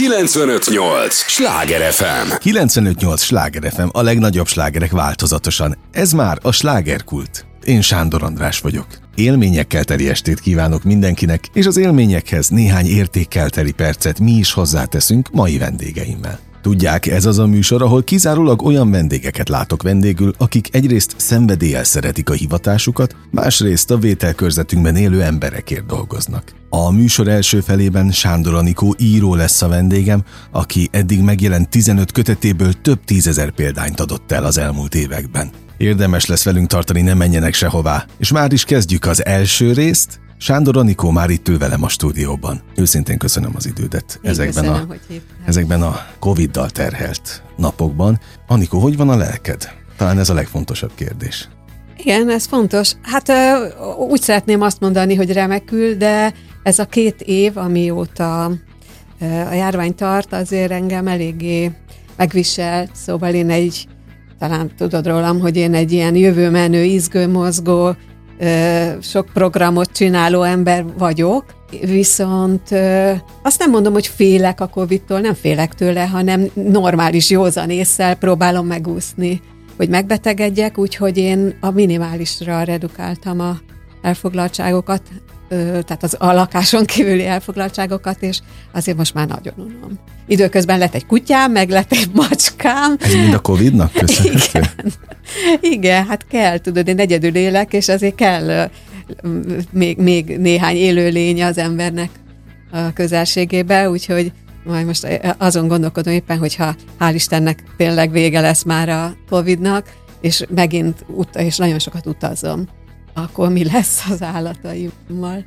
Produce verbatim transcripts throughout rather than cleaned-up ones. kilencvenöt nyolc Sláger ef em. kilencvenöt nyolc Sláger ef em, a legnagyobb slágerek változatosan. Ez már a slágerkult. Én Sándor András vagyok. Élményekkel teli estét kívánok mindenkinek, és az élményekhez néhány értékkel teli percet mi is hozzáteszünk mai vendégeimmel. Tudják, ez az a műsor, ahol kizárólag olyan vendégeket látok vendégül, akik egyrészt szenvedéllyel szeretik a hivatásukat, másrészt a vételkörzetünkben élő emberekért dolgoznak. A műsor első felében Sándor Anikó író lesz a vendégem, aki eddig megjelent tizenöt kötetéből több tízezer példányt adott el az elmúlt években. Érdemes lesz velünk tartani, ne menjenek sehová. És már is kezdjük az első részt. Sándor Anikó már itt ül velem a stúdióban. Őszintén köszönöm az idődet ezekben, köszönöm, a, ezekben a Covid-dal terhelt napokban. Anikó, hogy van a lelked? Talán ez a legfontosabb kérdés. Igen, ez fontos. Hát úgy szeretném azt mondani, hogy remekül, de ez a két év, amióta a járvány tart, azért engem eléggé megviselt, szóval én egy, talán tudod rólam, hogy én egy ilyen jövőmenő, izgő, mozgó, sok programot csináló ember vagyok, viszont azt nem mondom, hogy félek a Covid-tól, nem félek tőle, hanem normális józan ésszel próbálom megúszni, hogy megbetegedjek, úgyhogy én a minimálisra redukáltam a elfoglaltságokat, tehát az a lakáson kívüli elfoglaltságokat, és azért most már nagyon unom. Időközben lett egy kutyám, meg lett egy macskám. Ez mind a Covid-nak köszönhető? Igen. Igen, hát kell, tudod, én egyedül élek, és azért kell még, még néhány élőlény az embernek a közelségébe, úgyhogy majd most azon gondolkodom éppen, hogyha hál' Istennek tényleg vége lesz már a Covid-nak, és megint ut- és nagyon sokat utazom. Akkor mi lesz az állataimmal?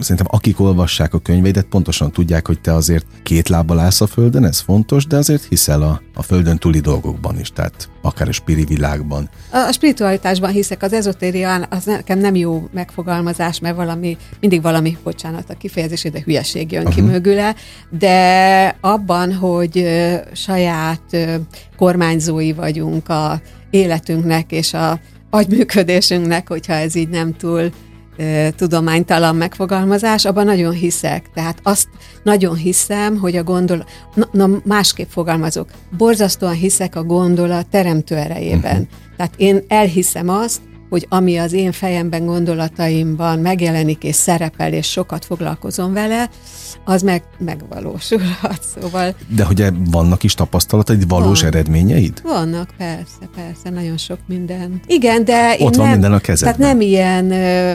Szerintem akik olvassák a könyveidet, pontosan tudják, hogy te azért két lábbal állsz a földön, ez fontos, de azért hiszel a, a földön túli dolgokban is, tehát akár a spiri világban. A, a spiritualitásban hiszek, az ezotérián, az nekem nem jó megfogalmazás, mert valami, mindig valami, bocsánat, a kifejezés, de hülyeség jön uh-huh. ki mögüle, de abban, hogy ö, saját ö, kormányzói vagyunk a életünknek, és a agyműködésünknek, hogyha ez így nem túl e, tudománytalan megfogalmazás, abban nagyon hiszek. Tehát azt nagyon hiszem, hogy a gondolat... Na, na másképp fogalmazok. Borzasztóan hiszek a gondolat teremtő erejében. Uh-huh. Tehát én elhiszem azt, hogy ami az én fejemben, gondolataimban megjelenik és szerepel, és sokat foglalkozom vele, az meg megvalósulhat, szóval... De hogy vannak is tapasztalataid, valós van. Eredményeid? Vannak, persze, persze, nagyon sok minden. Igen, de... Ott én van nem, minden a kezedben. Tehát nem ilyen... Ö,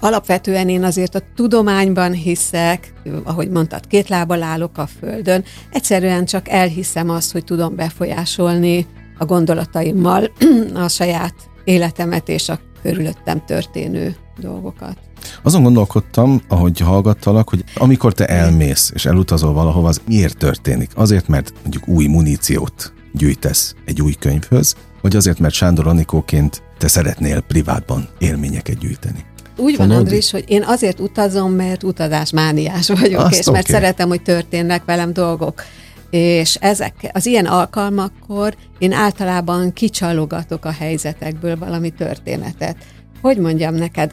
alapvetően én azért a tudományban hiszek, ahogy mondtad, két lábbal állok a földön, egyszerűen csak elhiszem azt, hogy tudom befolyásolni a gondolataimmal a saját életemet és a körülöttem történő dolgokat. Azon gondolkodtam, ahogy hallgattalak, hogy amikor te elmész és elutazol valahova, az miért történik? Azért, mert mondjuk új muníciót gyűjtesz egy új könyvhöz, vagy azért, mert Sándor Anikóként te szeretnél privátban élményeket gyűjteni? Úgy van, Andris, hogy én azért utazom, mert utazásmániás vagyok, Azt és okay. mert szeretem, hogy történnek velem dolgok. És ezek, az ilyen alkalmakkor én általában kicsalogatok a helyzetekből valami történetet. Hogy mondjam neked?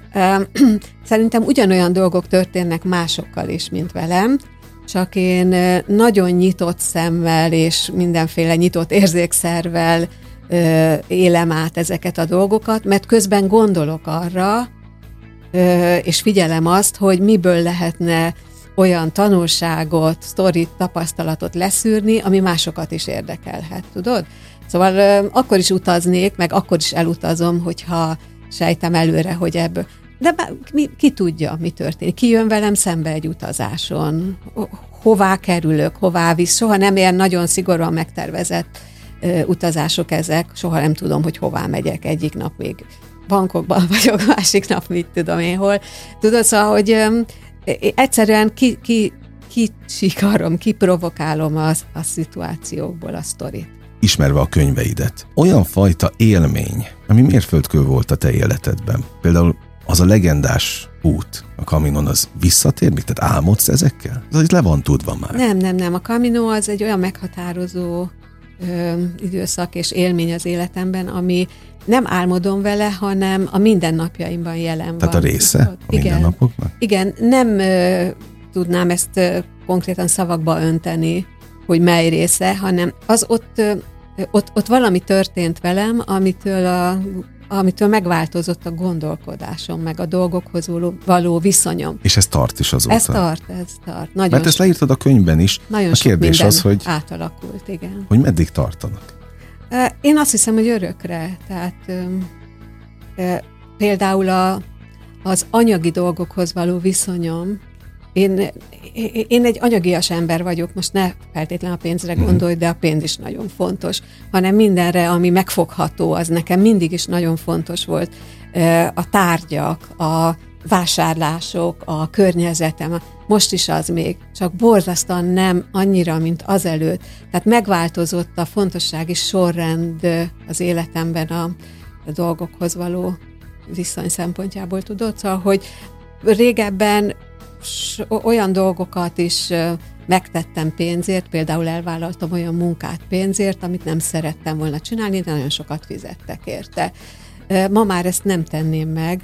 Szerintem ugyanolyan dolgok történnek másokkal is, mint velem, csak én nagyon nyitott szemmel és mindenféle nyitott érzékszervvel élem át ezeket a dolgokat, mert közben gondolok arra, és figyelem azt, hogy miből lehetne olyan tanulságot, sztorit, tapasztalatot leszűrni, ami másokat is érdekelhet, tudod? Szóval ö, akkor is utaznék, meg akkor is elutazom, hogyha sejtem előre, hogy ebből. De bár, mi, ki tudja, mi történik? Ki jön velem szembe egy utazáson? Hová kerülök? Hová visz? Soha nem ilyen nagyon szigorúan megtervezett ö, utazások ezek. Soha nem tudom, hogy hová megyek egyik nap még. Bangkokban vagyok, másik nap mit tudom én hol. Tudod, szóval, hogy... Ö, Egyszerűen ki, ki, kicsikarom, kiprovokálom az, a szituációkból a sztorit. Ismerve a könyveidet, olyan fajta élmény, ami mérföldkő volt a te életedben, például az a legendás út a Caminon, az visszatér még? Tehát álmodsz ezekkel? Ez itt le van tudva már. Nem, nem, nem. A Camino az egy olyan meghatározó ö, időszak és élmény az életemben, ami nem álmodom vele, hanem a mindennapjaimban jelen Tehát van. Tehát a része a mindennapoknak? Igen, nem ö, tudnám ezt konkrétan szavakba önteni, hogy mely része, hanem az ott, ott, ott valami történt velem, amitől, a, amitől megváltozott a gondolkodásom, meg a dolgokhoz való viszonyom. És ez tart is azóta. Ez tart, ez tart. Nagyon Mert ezt leírtad a könyvben is. Nagyon a kérdés az, hogy átalakult, igen. Hogy meddig tartanak? Én azt hiszem, hogy örökre. Tehát például a, az anyagi dolgokhoz való viszonyom, Én, én egy anyagias ember vagyok, most ne feltétlenül a pénzre gondolj, de a pénz is nagyon fontos, hanem mindenre, ami megfogható, az nekem mindig is nagyon fontos volt. A tárgyak, a vásárlások, a környezetem, most is az még, csak borzasztóan nem annyira, mint azelőtt. Tehát megváltozott a fontossági sorrend az életemben a, a dolgokhoz való viszony szempontjából, tudod? Szóval, hogy régebben olyan dolgokat is megtettem pénzért, például elvállaltam olyan munkát pénzért, amit nem szerettem volna csinálni, de nagyon sokat fizettek érte. Ma már ezt nem tenném meg.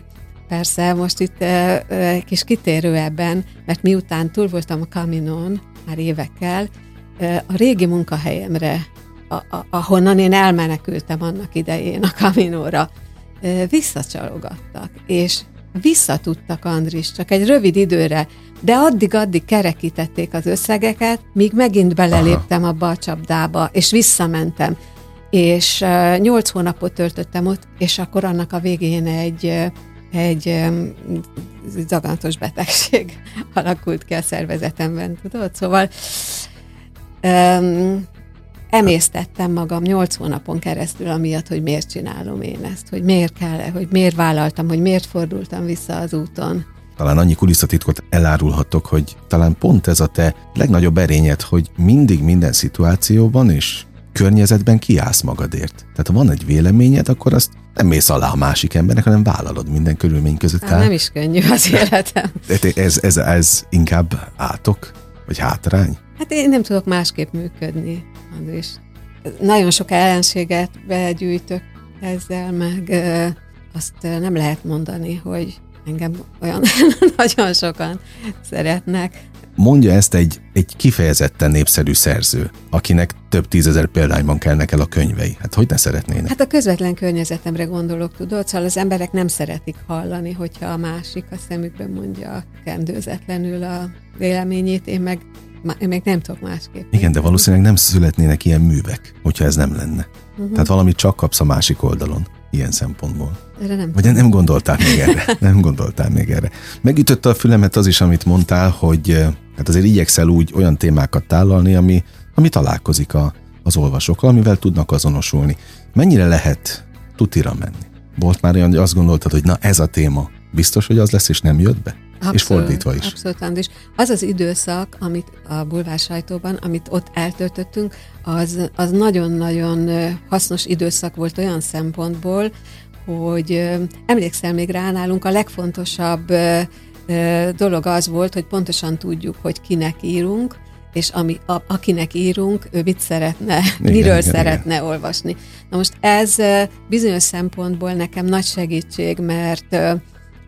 Persze most itt egy kis kitérő ebben, mert miután túl voltam a Caminon már évekkel, a régi munkahelyemre, ahonnan én elmenekültem annak idején a Caminóra, visszacsalogattak, és visszatudtak, Andris, csak egy rövid időre, de addig-addig kerekítették az összegeket, míg megint beleléptem abba a csapdába, és visszamentem. És uh, nyolc hónapot töltöttem ott, és akkor annak a végén egy, egy um, daganatos betegség alakult ki a szervezetemben, tudod? Szóval um, emésztettem magam nyolc hónapon keresztül amiatt, hogy miért csinálom én ezt, hogy miért kell, hogy miért vállaltam, hogy miért fordultam vissza az úton. Talán annyi kulisszatitkot elárulhatok, hogy talán pont ez a te legnagyobb erényed, hogy mindig minden szituációban és környezetben kiállsz magadért. Tehát ha van egy véleményed, akkor azt nem mész alá a másik embernek, hanem vállalod minden körülmény között. Hát, áll... Nem is könnyű az életem. Ez, ez, ez inkább átok, vagy hátrány? Hát én nem tudok másképp működni. És nagyon sok ellenséget begyűjtök ezzel, meg ö, azt nem lehet mondani, hogy engem olyan nagyon sokan szeretnek. Mondja ezt egy, egy kifejezetten népszerű szerző, akinek több tízezer példányban kelnek el a könyvei. Hát hogy ne szeretnének? Hát a közvetlen környezetemre gondolok, tudod? Szóval az emberek nem szeretik hallani, hogyha a másik a szemükben mondja kendőzetlenül a véleményét, én meg Én még nem tudok másképp. Igen, de valószínűleg nem születnének ilyen művek, hogyha ez nem lenne. Uh-huh. Tehát valamit csak kapsz a másik oldalon, ilyen szempontból. Erre nem. Vagy nem gondoltál még erre. Nem gondoltál még erre. Megütötte a fülemet az is, amit mondtál, hogy hát azért igyekszel úgy olyan témákat tálalni, ami, ami találkozik a, az olvasókkal, amivel tudnak azonosulni. Mennyire lehet tutira menni? Volt már olyan, hogy azt gondoltad, hogy na ez a téma. Biztos, hogy az lesz, és nem jött be? Abszolút, és fordítva is. Abszolút, Andris. Az az időszak, amit a bulvársajtóban, amit ott eltöltöttünk, az, az nagyon-nagyon hasznos időszak volt olyan szempontból, hogy emlékszel még rá, nálunk a legfontosabb dolog az volt, hogy pontosan tudjuk, hogy kinek írunk, és ami, a, akinek írunk, ő mit szeretne, igen, miről igen, szeretne igen. olvasni. Na most ez bizonyos szempontból nekem nagy segítség, mert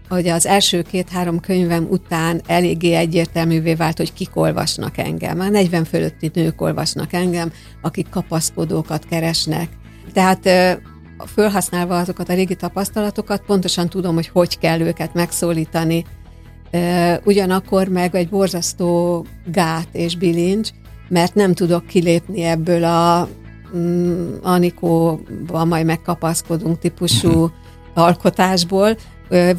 hogy az első két-három könyvem után eléggé egyértelművé vált, hogy kik olvasnak engem. A negyven fölötti nők olvasnak engem, akik kapaszkodókat keresnek. Tehát fölhasználva azokat a régi tapasztalatokat, pontosan tudom, hogy hogy kell őket megszólítani. Ugyanakkor meg egy borzasztó gát és bilincs, mert nem tudok kilépni ebből a mm, Anikóban majd megkapaszkodunk típusú alkotásból.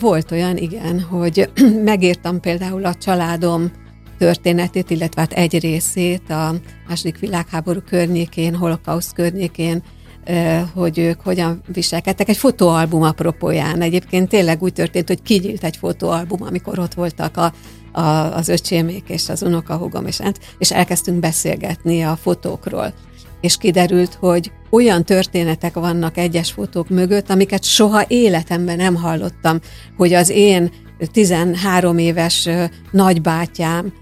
Volt olyan, igen, hogy megírtam például a családom történetét, illetve hát egy részét a második világháború környékén, holokauszt környékén, hogy ők hogyan viselkedtek. Egy fotóalbum apropóján egyébként tényleg úgy történt, hogy kinyílt egy fotóalbum, amikor ott voltak a, a, az öcsémék és az unokahúgom, és, és elkezdtünk beszélgetni a fotókról. És kiderült, hogy olyan történetek vannak egyes fotók mögött, amiket soha életemben nem hallottam, hogy az én tizenhárom éves nagybátyám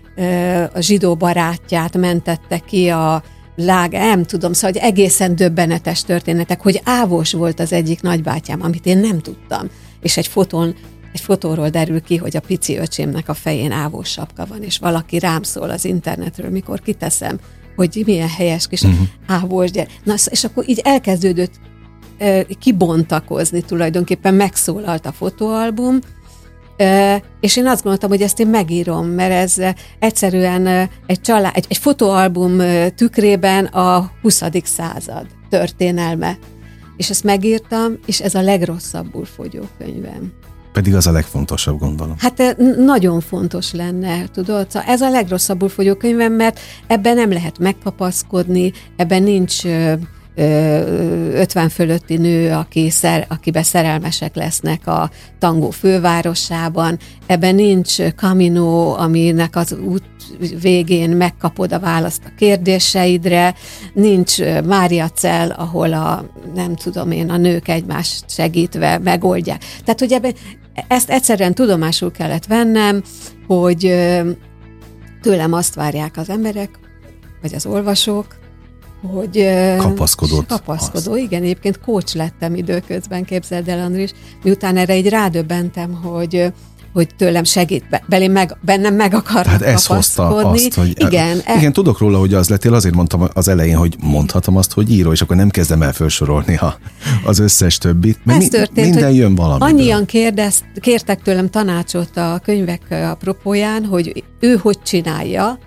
a zsidó barátját mentette ki a lág, nem tudom, szóval hogy egészen döbbenetes történetek, hogy ávós volt az egyik nagybátyám, amit én nem tudtam, és egy fotón Egy fotóról derül ki, hogy a pici öcsémnek a fején ávós sapka van, és valaki rám szól az internetről, mikor kiteszem, hogy milyen helyes kis uh-huh. ávós gyere. Na, és akkor így elkezdődött e, kibontakozni tulajdonképpen, megszólalt a fotóalbum, e, és én azt gondoltam, hogy ezt én megírom, mert ez egyszerűen egy, család, egy, egy fotóalbum tükrében a huszadik század történelme. És ezt megírtam, és ez a legrosszabbul fogyó könyvem. Pedig az a legfontosabb, gondolom. Hát nagyon fontos lenne, tudod? Ez a legrosszabbul fogyó könyvem, mert ebben nem lehet megkapaszkodni, ebben nincs ö, ö, ötven fölötti nő, aki szer, akiben szerelmesek lesznek a tangó fővárosában, ebben nincs Camino, aminek az út végén megkapod a választ a kérdéseidre, nincs Máriacell, ahol a, nem tudom én, a nők egymást segítve megoldják. Tehát, hogy ebben ezt egyszerűen tudomásul kellett vennem, hogy tőlem azt várják az emberek, vagy az olvasók, hogy kapaszkodott. Kapaszkodó, azt. Igen, egyébként coach lettem időközben, képzeld el, Andris, miután erre így rádöbbentem, hogy hogy tőlem segít, belém meg, bennem meg akarnak kapaszkodni. Tehát ez hozta azt, hogy... Igen, el... igen, tudok róla, hogy az lettél, azért mondtam az elején, hogy mondhatom azt, hogy író, és akkor nem kezdem el felsorolni a, az összes többit. Mert mi, történt, minden jön valamiből. Annyian kérdezt, kértek tőlem tanácsot a könyvek apropóján, hogy ő hogy csinálja,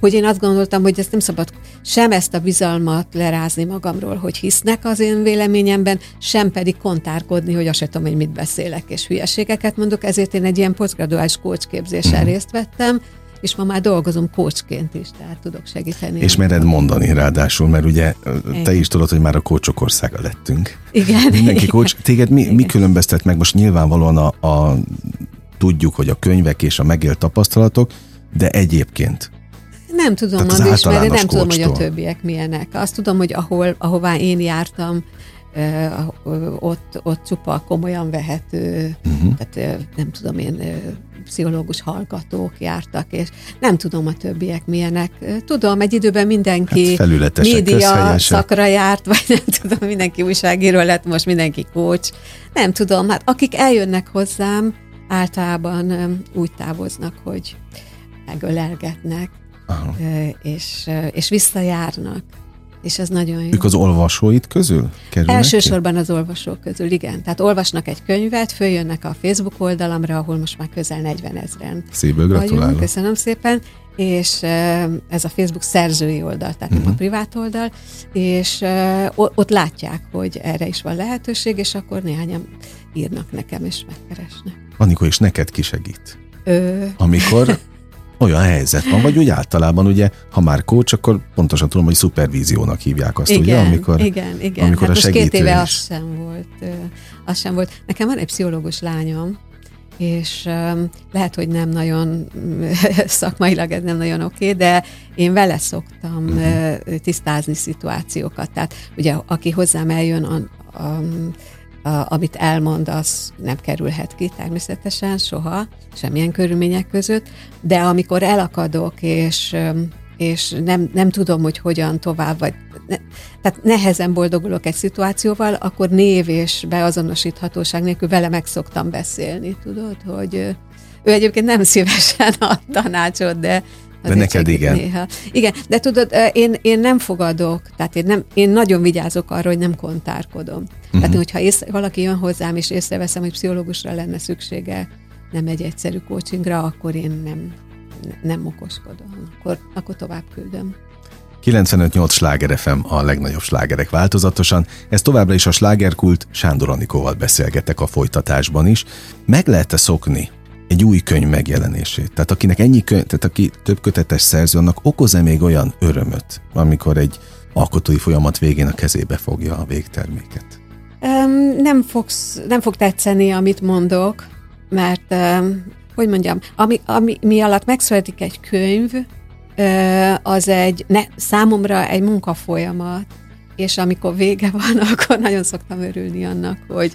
hogy én azt gondoltam, hogy ezt nem szabad sem ezt a bizalmat lerázni magamról, hogy hisznek az én véleményemben, sem pedig kontárkodni, hogy azt sem tudom, hogy mit beszélek, és hülyeségeket mondok, ezért én egy ilyen posztgraduális coachképzéssel mm. részt vettem, és ma már dolgozom coachként is, tehát tudok segíteni. És mered mondani ráadásul, mert ugye igen. te is tudod, hogy már a coachok országa lettünk. Igen. Mindenki coach. Téged mi, mi különböztet meg? Most nyilvánvalóan a, a, tudjuk, hogy a könyvek és a megélt tapasztalatok, de egyébként... Nem tudom, az Andris, mert én nem tudom, hogy a többiek milyenek. Azt tudom, hogy ahol, ahová én jártam, ott, ott csupa komolyan vehető, uh-huh. tehát nem tudom én, pszichológus hallgatók jártak, és nem tudom a többiek milyenek. Tudom, egy időben mindenki hát média szakra járt, vagy nem tudom, mindenki újságíró lett, most mindenki coach. Nem tudom, hát akik eljönnek hozzám, általában úgy távoznak, hogy megölelgetnek. És, és visszajárnak. És ez nagyon jó. Ők az olvasóid közül kerülnek? Elsősorban ki? Az olvasók közül, igen. Tehát olvasnak egy könyvet, följönnek a Facebook oldalamra, ahol most már közel negyvenezren. Szépen gratulálok. Köszönöm szépen. És ez a Facebook szerzői oldal, tehát uh-huh. a privát oldal, és ott látják, hogy erre is van lehetőség, és akkor néhányan írnak nekem, és megkeresnek. Anikó, és neked ki segít? Ő... Amikor... Olyan helyzet van, vagy úgy általában, ugye, ha már coach, akkor pontosan tudom, hogy szupervíziónak hívják azt, igen, ugye, amikor, igen, igen. amikor hát a segítő. Most két éve az sem volt, az sem volt. Nekem van egy pszichológus lányom, és lehet, hogy nem nagyon szakmailag ez nem nagyon oké, de én vele szoktam uh-huh. tisztázni szituációkat. Tehát ugye, aki hozzám eljön, a, a, a, amit elmond, az nem kerülhet ki természetesen soha, semmilyen körülmények között, de amikor elakadok, és, és nem, nem tudom, hogy hogyan tovább, vagy ne, tehát nehezen boldogulok egy szituációval, akkor név és beazonosíthatóság nélkül vele meg szoktam beszélni, tudod, hogy ő egyébként nem szívesen ad tanácsot, de de neked igen. Néha. Igen, de tudod, én, én nem fogadok, tehát én, nem, én nagyon vigyázok arra, hogy nem kontárkodom. Uh-huh. Tehát, hogyha ész, valaki jön hozzám, és észreveszem, hogy pszichológusra lenne szüksége, nem egy egyszerű coachingra, akkor én nem, nem okoskodom. Akkor, akkor tovább küldöm. kilencvenöt nyolc Sláger ef em, a legnagyobb slágerek változatosan. Ez továbbra is a Slágerkult, Sándor Anikóval beszélgetek a folytatásban is. Meg lehet-e szokni egy új könyv megjelenését? Tehát akinek ennyi könyv, tehát aki több kötetes szerző, annak okoz-e még olyan örömöt, amikor egy alkotói folyamat végén a kezébe fogja a végterméket? Um, nem, fogsz, nem fog tetszeni, amit mondok, mert, um, hogy mondjam, ami, ami mi alatt megszületik egy könyv, uh, az egy, ne, számomra egy munkafolyamat, és amikor vége van, akkor nagyon szoktam örülni annak, hogy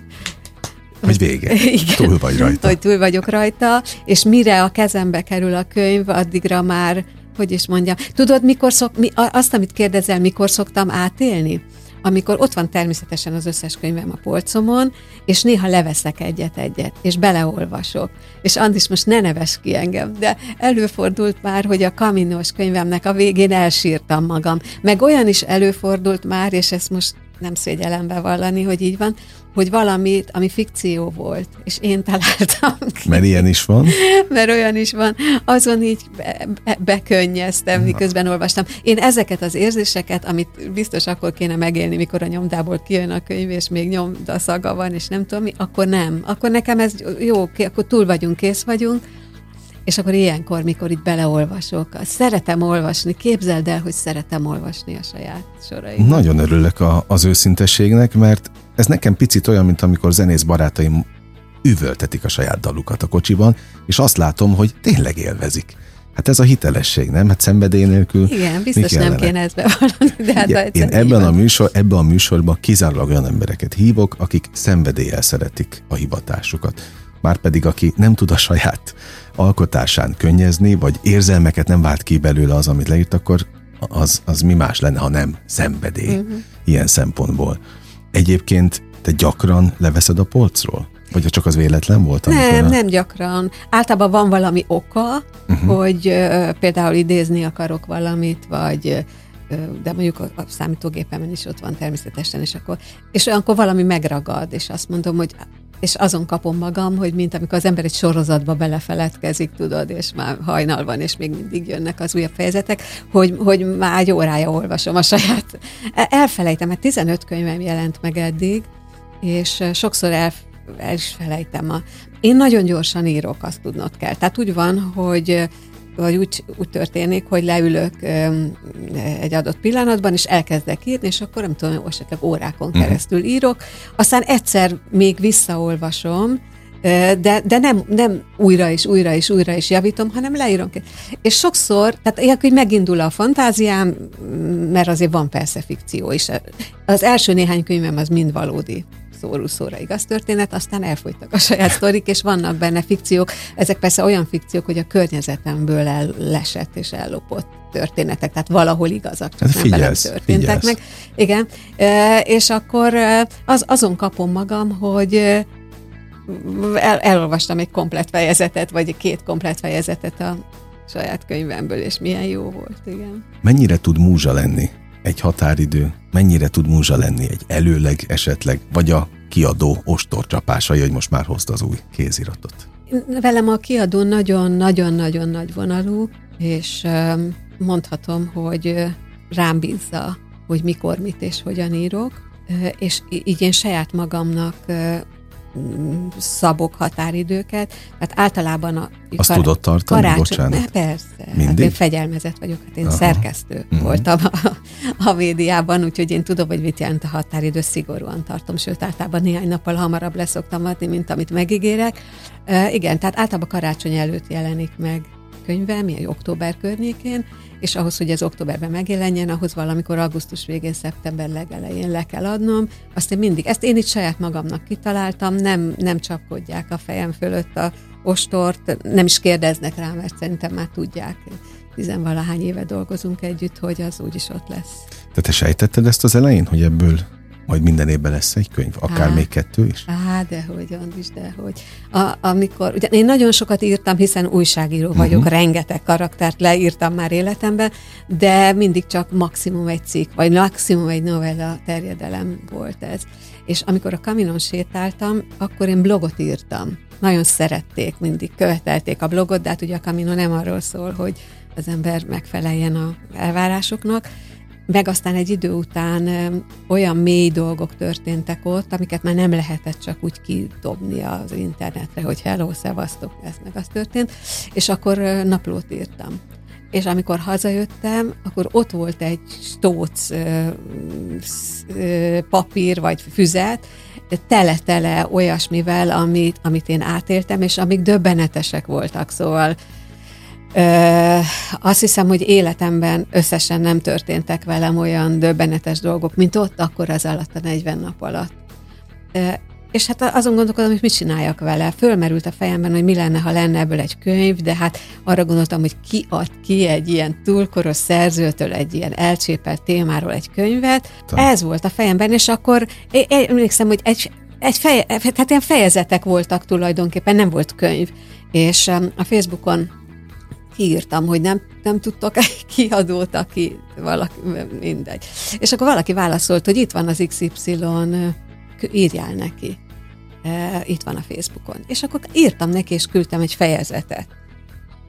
hogy vége. Igen, túl vagy rajta. Hogy túl vagyok rajta, és mire a kezembe kerül a könyv, addigra már, hogy is mondjam. Tudod, mikor szok, mi, azt, amit kérdezel, mikor szoktam átélni? amikor ott van természetesen az összes könyvem a polcomon, és néha leveszek egyet-egyet, és beleolvasok. És Andis, most ne nevess ki engem, de előfordult már, hogy a Caminós könyvemnek a végén elsírtam magam. Meg olyan is előfordult már, és ezt most nem szégyellem bevallani, hogy így van, hogy valamit, ami fikció volt, és én találtam ki. Mert ilyen is van. Mert olyan is van. Azon így be- be- bekönnyeztem, miközben olvastam. Én ezeket az érzéseket, amit biztos akkor kéne megélni, mikor a nyomdából kijön a könyv, és még nyomda szaga van, és nem tudom mi, akkor nem. Akkor nekem ez jó, akkor túl vagyunk, kész vagyunk, és akkor ilyenkor, mikor itt beleolvasok, szeretem olvasni, képzeld el, hogy szeretem olvasni a saját soraimat. Nagyon örülök a, az őszintességnek, mert ez nekem picit olyan, mint amikor zenész barátaim üvöltetik a saját dalukat a kocsiban, és azt látom, hogy tényleg élvezik. Hát ez a hitelesség, nem? Hát szenvedély nélkül. Igen, biztos nem kéne ezt bevallani. De hát Igen, én ebben a, műsor, ebben a műsorban kizárólag olyan embereket hívok, akik szenvedéllyel szeretik a hivatásukat. Márpedig aki nem tud a saját alkotásán könnyezni, vagy érzelmeket nem vált ki belőle az, amit leírt, akkor az, az mi más lenne, ha nem szenvedély uh-huh. ilyen szempontból. Egyébként te gyakran leveszed a polcról? Vagy csak az véletlen volt? Nem, a... nem gyakran. Általában van valami oka, uh-huh. hogy uh, például idézni akarok valamit, vagy uh, de mondjuk a, a számítógépemen is ott van természetesen, és akkor, és akkor valami megragad, és azt mondom, hogy és azon kapom magam, hogy mint amikor az ember egy sorozatba belefeledkezik, tudod, és már hajnal van, és még mindig jönnek az újabb fejezetek, hogy, hogy már egy órája olvasom a saját. Elfelejtem, mert tizenöt könyvem jelent meg eddig, és sokszor el, el is felejtem. A... Én nagyon gyorsan írok, azt tudnod kell. Tehát úgy van, hogy vagy úgy, úgy történik, hogy leülök egy adott pillanatban, és elkezdek írni, és akkor nem tudom, esetleg órákon keresztül írok. Aztán egyszer még visszaolvasom, de, de nem, nem újra és újra és újra is javítom, hanem leírom. És sokszor, tehát ilyen, hogy megindul a fantáziám, mert azért van persze fikció is. Az első néhány könyvem az mind valódi. Szóról szóra igaz történet, aztán elfogytak a saját sztorik, és vannak benne fikciók. Ezek persze olyan fikciók, hogy a környezetemből ellesett és ellopott történetek, tehát valahol igazak, csak nem velem történtek meg. Igen, e, és akkor az, azon kapom magam, hogy el, elolvastam egy komplett fejezetet, vagy két komplett fejezetet a saját könyvemből, és milyen jó volt, igen. Mennyire tud múzsa lenni egy határidő? Mennyire tud múzsa lenni egy előleg esetleg, vagy a kiadó ostorcsapásai, hogy most már hozta az új kéziratot? Velem a kiadó nagyon-nagyon-nagyon nagy vonalú, és mondhatom, hogy rám bízza, hogy mikor, mit és hogyan írok, és így én saját magamnak szabok határidőket, hát általában a Azt kar- tudod tartani, karácsony, bocsánat? Persze, hát én fegyelmezett vagyok, hát én Aha. szerkesztő mm. voltam a, a médiában, úgyhogy én tudom, hogy mit jelent a határidő, szigorúan tartom, sőt általában néhány nappal hamarabb leszoktam adni, mint amit megígérek. Uh, igen, tehát általában karácsony előtt jelenik meg könyvem, ilyen október környékén, és ahhoz, hogy ez októberben megjelenjen, ahhoz valamikor augusztus végén, szeptember legelején le kell adnom. Azt én mindig, ezt én itt saját magamnak kitaláltam, nem, nem csapkodják a fejem fölött a ostort, nem is kérdeznek rá, mert szerintem már tudják, tizenvalahány éve dolgozunk együtt, hogy az úgyis ott lesz. Tehát te sejtetted ezt az elején, hogy ebből majd minden évben lesz egy könyv, akár Há, még kettő is? Á, dehogy, Andis, dehogy. A, amikor, ugye én nagyon sokat írtam, hiszen újságíró vagyok, uh-huh. rengeteg karaktert leírtam már életemben, de mindig csak maximum egy cikk, vagy maximum egy novella terjedelem volt ez. És amikor a Caminon sétáltam, akkor én blogot írtam. Nagyon szerették, mindig követelték a blogot, de hát ugye a Camino nem arról szól, hogy az ember megfeleljen az elvárásoknak, meg aztán egy idő után olyan mély dolgok történtek ott, amiket már nem lehetett csak úgy kidobni az internetre, hogy hello, szevasztok, ez meg az történt, és akkor naplót írtam. És amikor hazajöttem, akkor ott volt egy stóc papír vagy füzet, tele-tele olyasmivel, amit, amit én átéltem, és amik döbbenetesek voltak, szóval Ö, azt hiszem, hogy életemben összesen nem történtek velem olyan döbbenetes dolgok, mint ott akkor az alatt, a negyven nap alatt. Ö, És hát azon gondolkodom, hogy mit csináljak vele. Fölmerült a fejemben, hogy mi lenne, ha lenne ebből egy könyv, de hát arra gondoltam, hogy ki ad ki egy ilyen túlkoros szerzőtől egy ilyen elcsépelt témáról egy könyvet. Tudom. Ez volt a fejemben, és akkor én emlékszem, hogy egy, egy feje, hát ilyen fejezetek voltak tulajdonképpen, nem volt könyv. És a Facebookon kiírtam, hogy nem, nem tudtok egy kiadót, aki valaki, mindegy. És akkor valaki válaszolt, hogy itt van az iksz ipszilon, írjál neki. E, itt van a Facebookon. És akkor írtam neki, és küldtem egy fejezetet.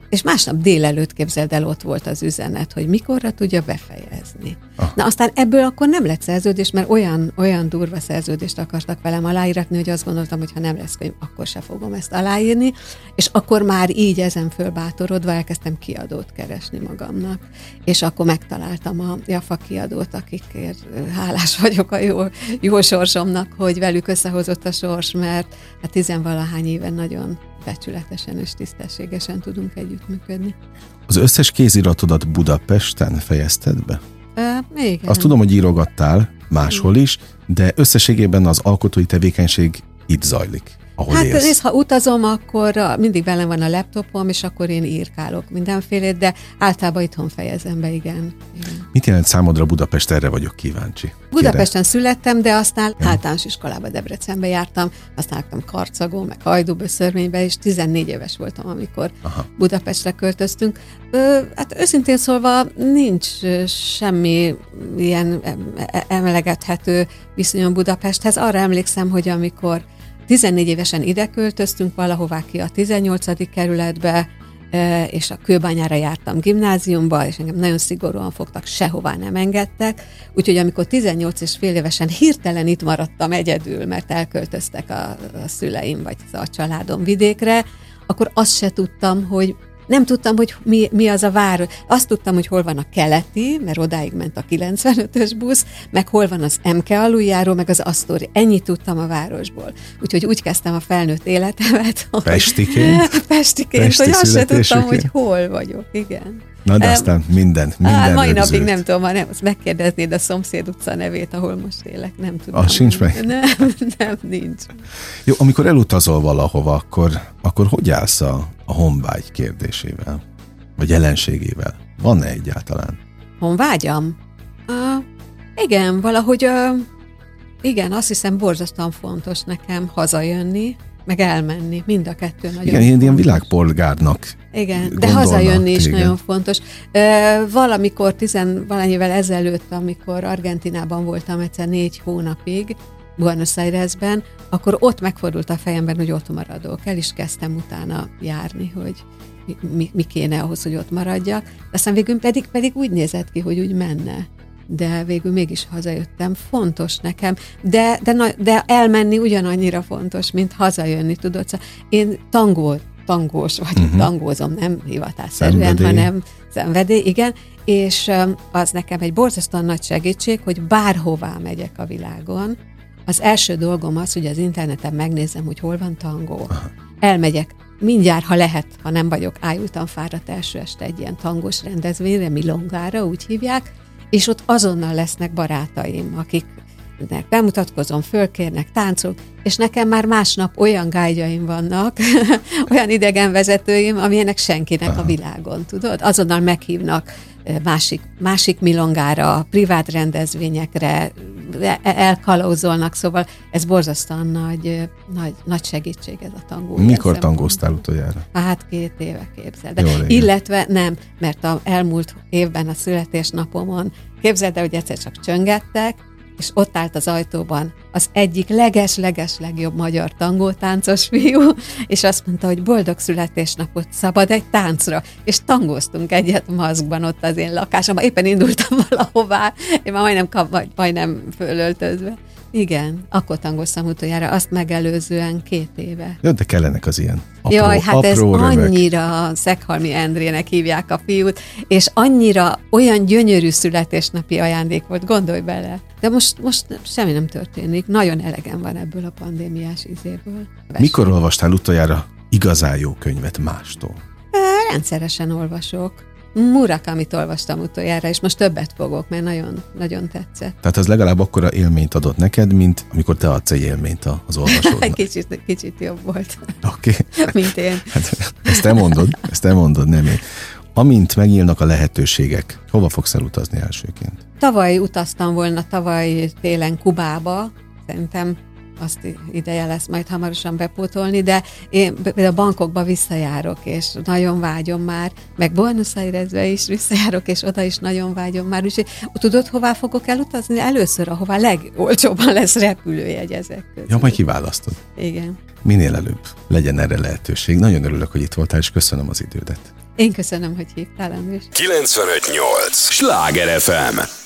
És másnap délelőtt, képzeld el, ott volt az üzenet, hogy mikorra tudja befejezni. Ah. Na aztán ebből akkor nem lett szerződés, mert olyan, olyan durva szerződést akartak velem aláíratni, hogy azt gondoltam, hogy ha nem lesz könyv, akkor se fogom ezt aláírni, és akkor már így ezen fölbátorodva elkezdtem kiadót keresni magamnak. És akkor megtaláltam a Jaffa kiadót, akikért hálás vagyok a jó, jó sorsomnak, hogy velük összehozott a sors, mert hát tizenvalahány éven nagyon becsületesen és tisztességesen tudunk együttműködni. Az összes kéziratodat Budapesten fejezted be? Uh, igen. Azt tudom, hogy írogattál máshol is, de összességében az alkotói tevékenység itt zajlik, ahol hát, élsz. Hát ha utazom, akkor mindig velem van a laptopom, és akkor én írkálok mindenfélét, de általában itthon fejezem be, igen. igen. Mit jelent számodra Budapest? Erre vagyok kíváncsi. Budapesten Kérem. születtem, de aztán ja. általános iskolába Debrecenbe jártam, aztán laktam Karcagon, meg Hajdúböszörménybe, és tizennégy éves voltam, amikor Aha. Budapestre költöztünk. Ö, hát őszintén szólva nincs semmi ilyen emlegethető viszonyom Budapesthez. Arra emlékszem, hogy amikor tizennégy évesen ide költöztünk valahová ki a tizennyolcadik kerületbe, és a Kőbányára jártam gimnáziumba, és engem nagyon szigorúan fogtak, sehová nem engedtek. Úgyhogy amikor tizennyolc és fél évesen hirtelen itt maradtam egyedül, mert elköltöztek a, a szüleim, vagy a családom vidékre, akkor azt se tudtam, hogy nem tudtam, hogy mi, mi az a vár. Azt tudtam, hogy hol van a keleti, mert odáig ment a kilencvenötös busz, meg hol van az em ká aluljáró, meg az Asztória. Ennyit tudtam a városból. Úgyhogy úgy kezdtem a felnőtt életemet. Hogy Pestiként? Pestiként, Pesti hogy azt se tudtam, hogy hol vagyok. Igen. Na de um, aztán minden, minden mai rögzült. Napig nem tudom, ha nem, azt megkérdeznéd a szomszéd utca nevét, ahol most élek, nem tudom. Ah, sincs meg? Nem, nem, nincs. Jó, amikor elutazol valahova, akkor, akkor hogy állsz a, a honvágy kérdésével? Vagy jelenségével? Van-e egyáltalán? Honvágyam? Uh, igen, valahogy uh, igen, azt hiszem borzasztóan fontos nekem hazajönni, meg elmenni, mind a kettő nagyon Igen, fontos. Ilyen világpolgárnak Igen, de hazajönni is igen. nagyon fontos. Ö, valamikor tizenvalányivel ezelőtt, amikor Argentinában voltam egyszer négy hónapig, Buenos Airesben, akkor ott megfordult a fejemben, hogy ott maradok. El is kezdtem utána járni, hogy mi, mi, mi kéne ahhoz, hogy ott maradjak. Aztán végül pedig, pedig úgy nézett ki, hogy úgy menne. De végül mégis hazajöttem. Fontos nekem, de, de, de elmenni ugyanannyira fontos, mint hazajönni, tudod. Szóval én tangó, tangós vagy, uh-huh. tangózom, nem hivatásszerűen, hanem szenvedély, igen, és az nekem egy borzasztóan nagy segítség, hogy bárhová megyek a világon, az első dolgom az, hogy az interneten megnézem, hogy hol van tangó. Aha. Elmegyek mindjárt, ha lehet, ha nem vagyok ájultan fáradt első este egy ilyen tangós rendezvényre, milongára, úgy hívják, és ott azonnal lesznek barátaim, akiknek bemutatkozom, fölkérnek, táncolok, és nekem már másnap olyan gágyaim vannak, olyan idegenvezetőim, amilyenek senkinek Aha. a világon, tudod? Azonnal meghívnak másik, másik milongára, privát rendezvényekre, elkalauzolnak, szóval ez borzasztóan nagy, nagy, nagy segítség ez a tangó. Mikor tangóztál utoljára? Hát két éve, képzeld. Jó, illetve nem, mert a elmúlt évben a születésnapomon, képzeld el, hogy egyszer csak csöngettek, és ott állt az ajtóban az egyik leges-leges legjobb magyar tangótáncos fiú, és azt mondta, hogy boldog születésnapot, szabad egy táncra, és tangóztunk egyet maszkban ott az én lakásomban. Éppen indultam valahová, én már majdnem, kap, majdnem fölöltözve. Igen, akkor tangoztam utoljára, azt megelőzően két éve. Jó, de kellenek az ilyen apró, Jaj, hát apró ez rövök. Annyira Szeghalmi Endrének hívják a fiút, és annyira olyan gyönyörű születésnapi ajándék volt, gondolj bele. De most, most semmi nem történik, nagyon elegem van ebből a pandémiás izéből. Vesem. Mikor olvastál utoljára igazán jó könyvet mástól? E, rendszeresen olvasok. Murakamit olvastam utoljára, és most többet fogok, mert nagyon, nagyon tetszett. Tehát ez legalább akkora élményt adott neked, mint amikor te adsz egy élményt az olvasónak. kicsit, kicsit jobb volt, okay. mint én. Hát, ezt te mondod, ezt te mondod, nem én. Amint megnyílnak a lehetőségek, hova fogsz elutazni elsőként? Tavaly utaztam volna, tavaly télen Kubába, szerintem azt ideje lesz majd hamarosan bepótolni, de én a bankokba visszajárok, és nagyon vágyom már, meg Buenos Airesbe is visszajárok, és oda is nagyon vágyom már, úgyhogy tudod, hová fogok elutazni? Először, ahová legolcsóbban lesz repülőjegy ezek közül. Ja, majd kiválasztod. Igen. Minél előbb legyen erre lehetőség. Nagyon örülök, hogy itt voltál, és köszönöm az idődet. Én köszönöm, hogy hívtál, András. kilencvenöt nyolc Sláger ef em